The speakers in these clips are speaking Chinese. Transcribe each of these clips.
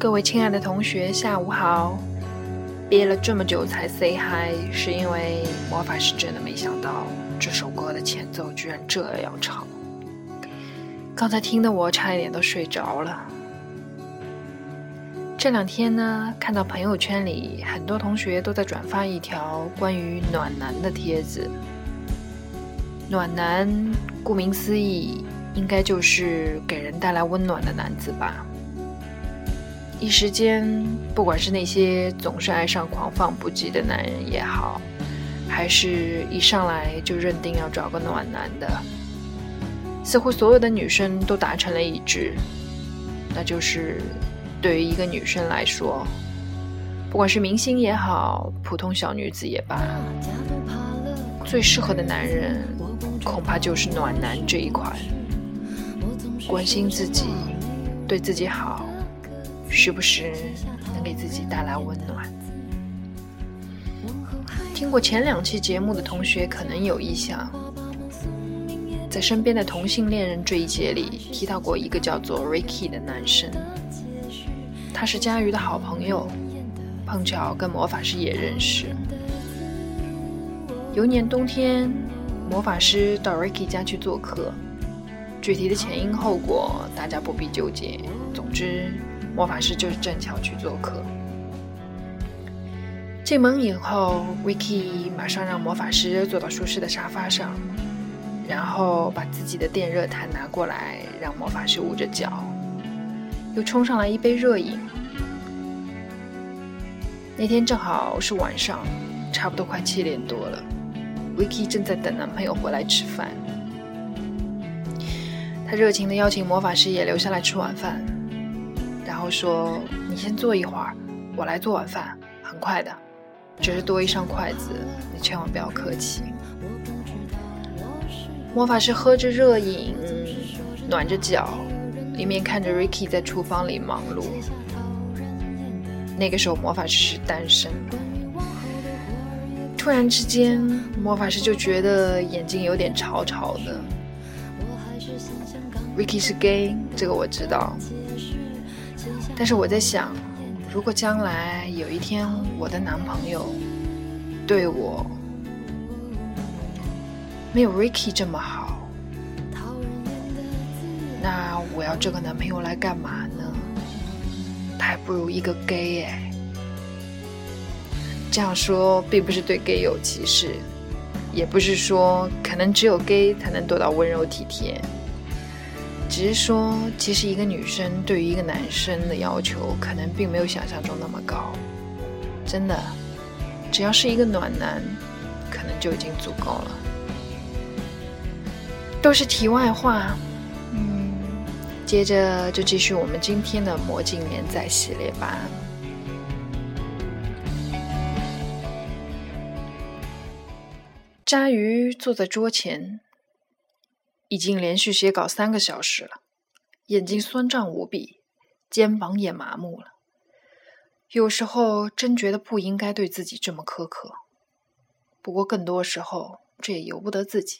各位亲爱的同学，下午好。憋了这么久才 say hi， 是因为魔法师真的没想到这首歌的前奏居然这样长，刚才听得我差一点都睡着了。这两天呢，看到朋友圈里很多同学都在转发一条关于暖男的帖子。暖男顾名思义，应该就是给人带来温暖的男子吧。一时间，不管是那些总是爱上狂放不羁的男人也好，还是一上来就认定要找个暖男的，似乎所有的女生都达成了一致，那就是对于一个女生来说，不管是明星也好，普通小女子也罢，最适合的男人恐怕就是暖男这一款，关心自己，对自己好，时不时能给自己带来温暖。听过前两期节目的同学可能有印象，在身边的同性恋人这一节里提到过一个叫做 Ricky 的男生，他是佳瑜的好朋友，碰巧跟魔法师也认识。有年冬天，魔法师到 Ricky 家去做客，具体的前因后果大家不必纠结，总之魔法师就是正巧去做客。进门以后， Ricky 马上让魔法师坐到舒适的沙发上，然后把自己的电热毯拿过来让魔法师捂着脚，又冲上来一杯热饮。那天正好是晚上，差不多快7点多了， Ricky 正在等男朋友回来吃饭。她热情地邀请魔法师也留下来吃晚饭，然后说，你先坐一会儿，我来做晚饭，很快的，只是多一双筷子，你千万不要客气。魔法师喝着热饮，暖着脚，一面看着 Ricky 在厨房里忙碌。那个时候魔法师是单身。突然之间，魔法师就觉得眼睛有点潮潮的。Ricky 是 gay， 这个我知道，但是我在想，如果将来有一天我的男朋友对我没有 Ricky 这么好，那我要这个男朋友来干嘛呢？他还不如一个 gay 哎。这样说并不是对 gay 有歧视，也不是说可能只有 gay 才能做到温柔体贴，只是说其实一个女生对于一个男生的要求可能并没有想象中那么高。真的，只要是一个暖男可能就已经足够了。都是题外话。接着就继续我们今天的魔镜连载系列吧。章鱼坐在桌前，已经连续写稿3个小时了，眼睛酸胀无比，肩膀也麻木了。有时候真觉得不应该对自己这么苛刻，不过更多时候这也由不得自己。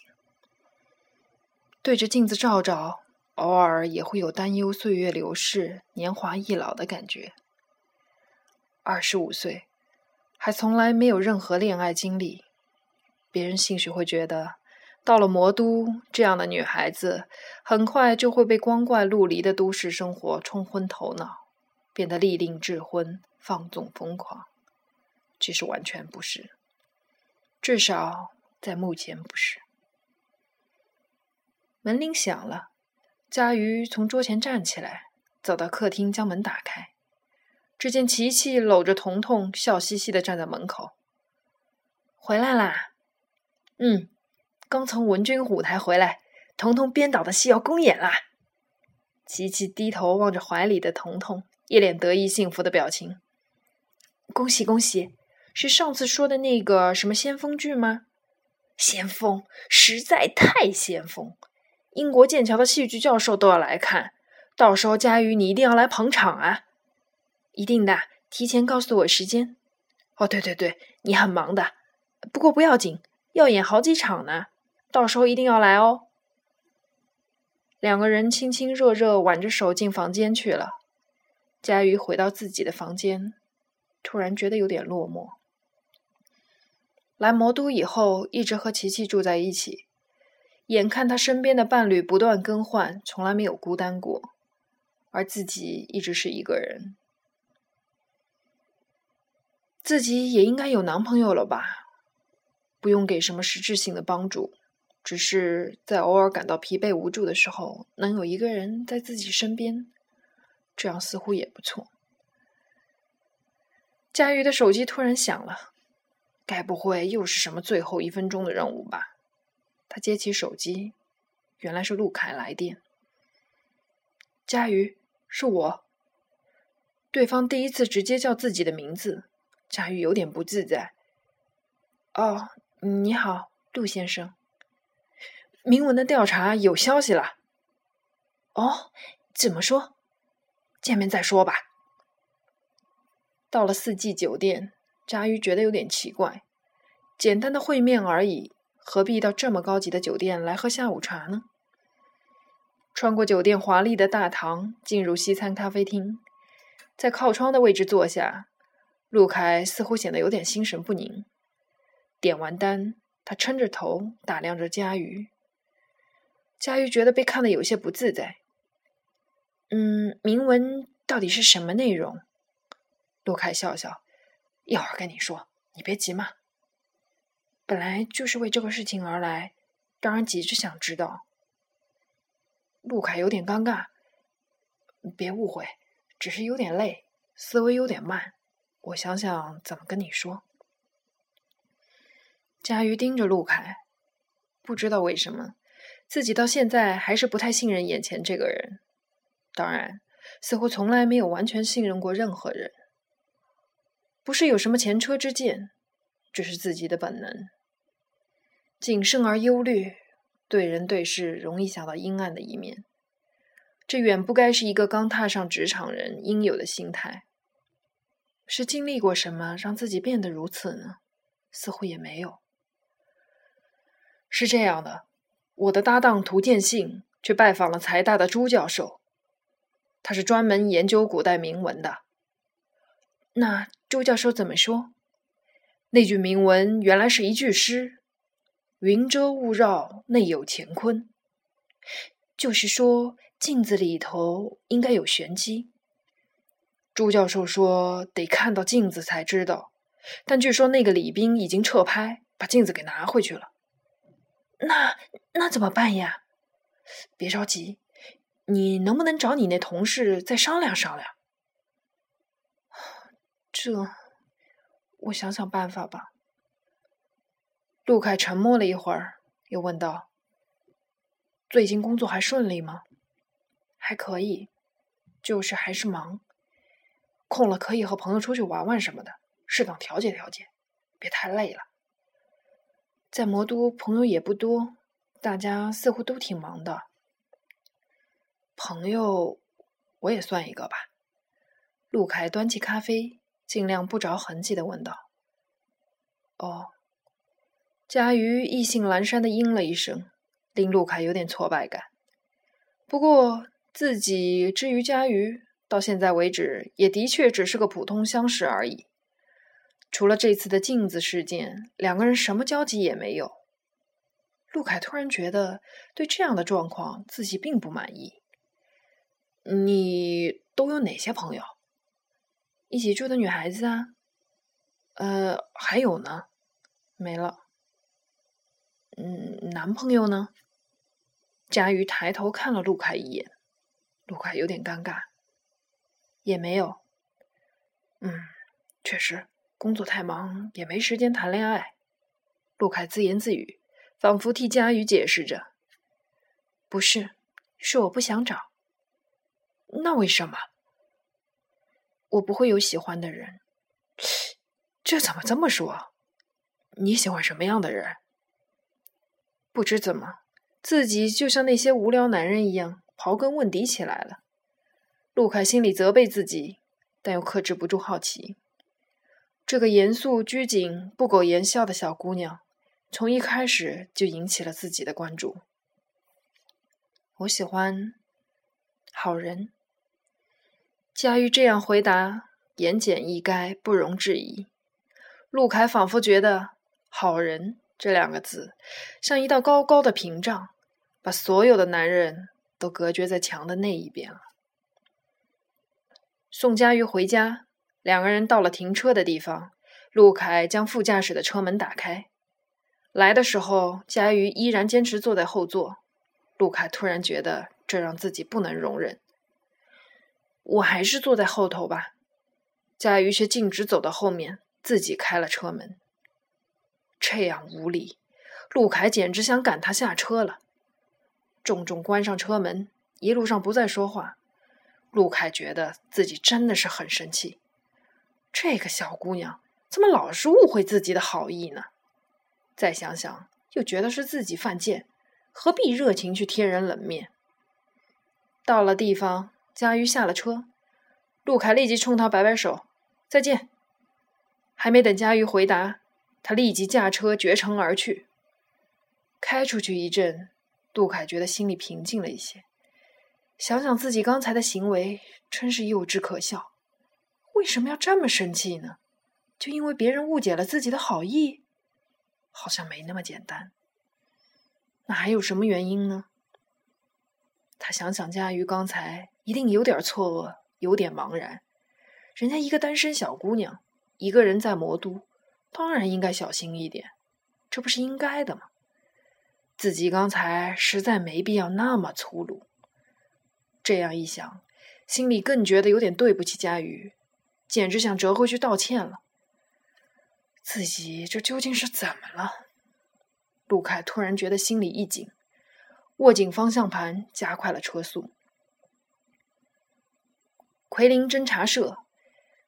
对着镜子照照，偶尔也会有担忧岁月流逝、年华易老的感觉。25岁，还从来没有任何恋爱经历，别人兴许会觉得，到了魔都，这样的女孩子很快就会被光怪陆离的都市生活冲昏头脑，变得利令智昏、放纵疯狂。其实完全不是，至少在目前不是。门铃响了，佳瑜从桌前站起来，走到客厅将门打开，只见琪琪搂着彤彤，笑嘻嘻地站在门口。回来啦？刚从文君舞台回来，彤彤编导的戏要公演啦。琪琪低头望着怀里的彤彤，一脸得意幸福的表情。恭喜恭喜，是上次说的那个什么先锋剧吗？先锋，实在太先锋，英国剑桥的戏剧教授都要来看，到时候佳瑜你一定要来捧场啊。一定的，提前告诉我时间。哦，对对对，你很忙的，不过不要紧，要演好几场呢，到时候一定要来哦。两个人亲亲热热挽着手进房间去了。佳瑜回到自己的房间，突然觉得有点落寞。来魔都以后，一直和琪琪住在一起，眼看他身边的伴侣不断更换，从来没有孤单过，而自己一直是一个人。自己也应该有男朋友了吧，不用给什么实质性的帮助，只是在偶尔感到疲惫无助的时候，能有一个人在自己身边，这样似乎也不错。佳瑜的手机突然响了，该不会又是什么最后一分钟的任务吧？他接起手机，原来是陆凯来电。佳瑜，是我。对方第一次直接叫自己的名字，佳瑜有点不自在。哦，你好，陆先生。铭文的调查有消息了。哦，怎么说？见面再说吧。到了四季酒店，佳瑜觉得有点奇怪，简单的会面而已，何必到这么高级的酒店来喝下午茶呢？穿过酒店华丽的大堂，进入西餐咖啡厅，在靠窗的位置坐下，陆凯似乎显得有点心神不宁。点完单，他撑着头打量着佳瑜。佳瑜觉得被看得有些不自在。铭文到底是什么内容？陆凯笑笑，一会儿跟你说，你别急嘛。本来就是为这个事情而来，当然急着想知道。陆凯有点尴尬，别误会，只是有点累，思维有点慢，我想想怎么跟你说。佳瑜盯着陆凯，不知道为什么，自己到现在还是不太信任眼前这个人。当然，似乎从来没有完全信任过任何人。不是有什么前车之鉴，只是自己的本能。谨慎而忧虑，对人对事容易想到阴暗的一面，这远不该是一个刚踏上职场人应有的心态。是经历过什么让自己变得如此呢？似乎也没有。是这样的，我的搭档涂建信去拜访了财大的朱教授，他是专门研究古代铭文的。那朱教授怎么说？那句铭文原来是一句诗，云遮雾绕，内有乾坤，就是说镜子里头应该有玄机。朱教授说得看到镜子才知道，但据说那个李斌已经撤拍，把镜子给拿回去了。那怎么办呀？别着急，你能不能找你那同事再商量商量？这，我想想办法吧。陆凯沉默了一会儿，又问道：最近工作还顺利吗？还可以，就是还是忙，空了可以和朋友出去玩玩什么的，适当调节调节，别太累了。在魔都朋友也不多，大家似乎都挺忙的。朋友，我也算一个吧。陆凯端起咖啡，尽量不着痕迹地问道。哦。佳瑜意兴阑珊地应了一声，令陆凯有点挫败感。不过自己之于佳瑜，到现在为止也的确只是个普通相识而已。除了这次的镜子事件，两个人什么交集也没有。陆凯突然觉得对这样的状况自己并不满意。你都有哪些朋友？一起住的女孩子啊？还有呢？没了。男朋友呢？佳瑜抬头看了陆凯一眼，陆凯有点尴尬。也没有。确实。工作太忙，也没时间谈恋爱。陆凯自言自语，仿佛替佳瑜解释着。不是，是我不想找。那为什么？我不会有喜欢的人。这怎么这么说？你喜欢什么样的人？不知怎么，自己就像那些无聊男人一样，刨根问底起来了。陆凯心里责备自己，但又克制不住好奇。这个严肃拘谨、不苟言笑的小姑娘，从一开始就引起了自己的关注。我喜欢好人。佳玉这样回答，言简意赅，不容置疑。陆凯仿佛觉得好人这两个字像一道高高的屏障，把所有的男人都隔绝在墙的那一边了。送佳玉回家，两个人到了停车的地方，陆凯将副驾驶的车门打开。来的时候，佳玉依然坚持坐在后座。陆凯突然觉得这让自己不能容忍。我还是坐在后头吧。佳玉却径直走到后面，自己开了车门。这样无理，陆凯简直想赶他下车了。重重关上车门，一路上不再说话。陆凯觉得自己真的是很生气。这个小姑娘怎么老是误会自己的好意呢？再想想又觉得是自己犯贱，何必热情去贴人冷面。到了地方，佳玉下了车，陆凯立即冲他摆摆手，再见。还没等佳玉回答，他立即驾车绝尘而去。开出去一阵，陆凯觉得心里平静了一些，想想自己刚才的行为真是幼稚可笑，为什么要这么生气呢？就因为别人误解了自己的好意？好像没那么简单。那还有什么原因呢？他想想佳玉刚才一定有点错愕，有点茫然。人家一个单身小姑娘，一个人在魔都，当然应该小心一点，这不是应该的吗？自己刚才实在没必要那么粗鲁。这样一想，心里更觉得有点对不起佳玉，简直想折回去道歉了。自己这究竟是怎么了？陆凯突然觉得心里一紧，握紧方向盘，加快了车速。奎林侦察社，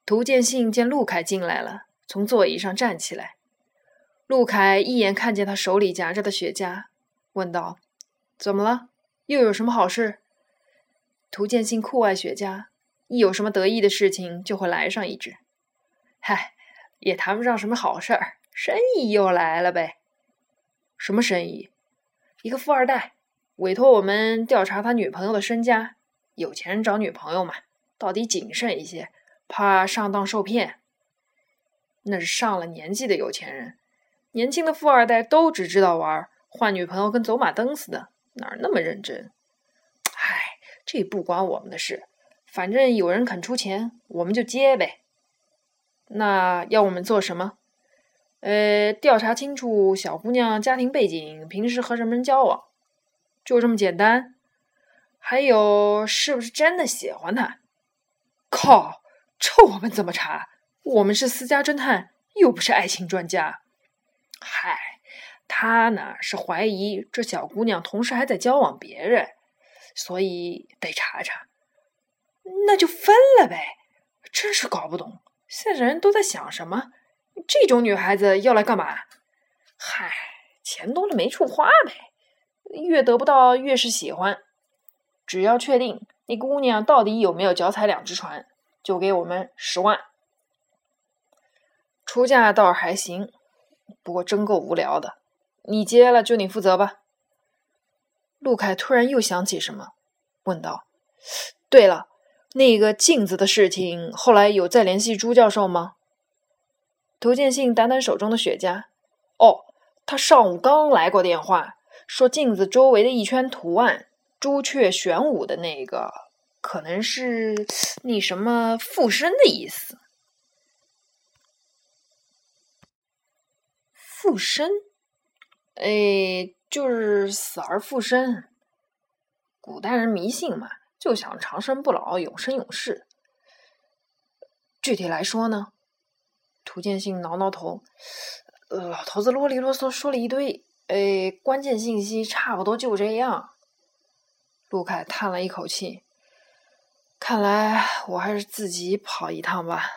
涂建信见陆凯进来了，从座椅上站起来。陆凯一眼看见他手里夹着的雪茄，问道：“怎么了？又有什么好事？”涂建信酷爱雪茄，一有什么得意的事情就会来上一支。嗨，也谈不上什么好事儿，生意又来了呗。什么生意？一个富二代委托我们调查他女朋友的身家，有钱人找女朋友嘛，到底谨慎一些，怕上当受骗。那是上了年纪的有钱人，年轻的富二代都只知道玩，换女朋友跟走马灯似的，哪那么认真？唉，这不关我们的事，反正有人肯出钱，我们就接呗。那要我们做什么？调查清楚小姑娘家庭背景，平时和什么人交往，就这么简单。还有，是不是真的喜欢她？靠，这我们怎么查？我们是私家侦探，又不是爱情专家。嗨，他呢，是怀疑这小姑娘同时还在交往别人，所以得查查。那就分了呗，真是搞不懂，现在人都在想什么？这种女孩子要来干嘛？嗨，钱多了没处花呗，越得不到越是喜欢。只要确定那姑娘到底有没有脚踩两只船，就给我们10万。出价倒还行，不过真够无聊的，你接了就你负责吧。陆凯突然又想起什么，问道：对了，那个镜子的事情后来有再联系朱教授吗？涂建信掸掸手中的雪茄，哦，他上午刚来过电话，说镜子周围的一圈图案，朱雀玄武的那个，可能是那什么附身的意思。附身？就是死而复生。古代人迷信嘛，就想长生不老，永生永世。具体来说呢？涂建信挠挠头，老头子啰里啰嗦说了一堆，关键信息差不多就这样。陆凯叹了一口气，看来我还是自己跑一趟吧。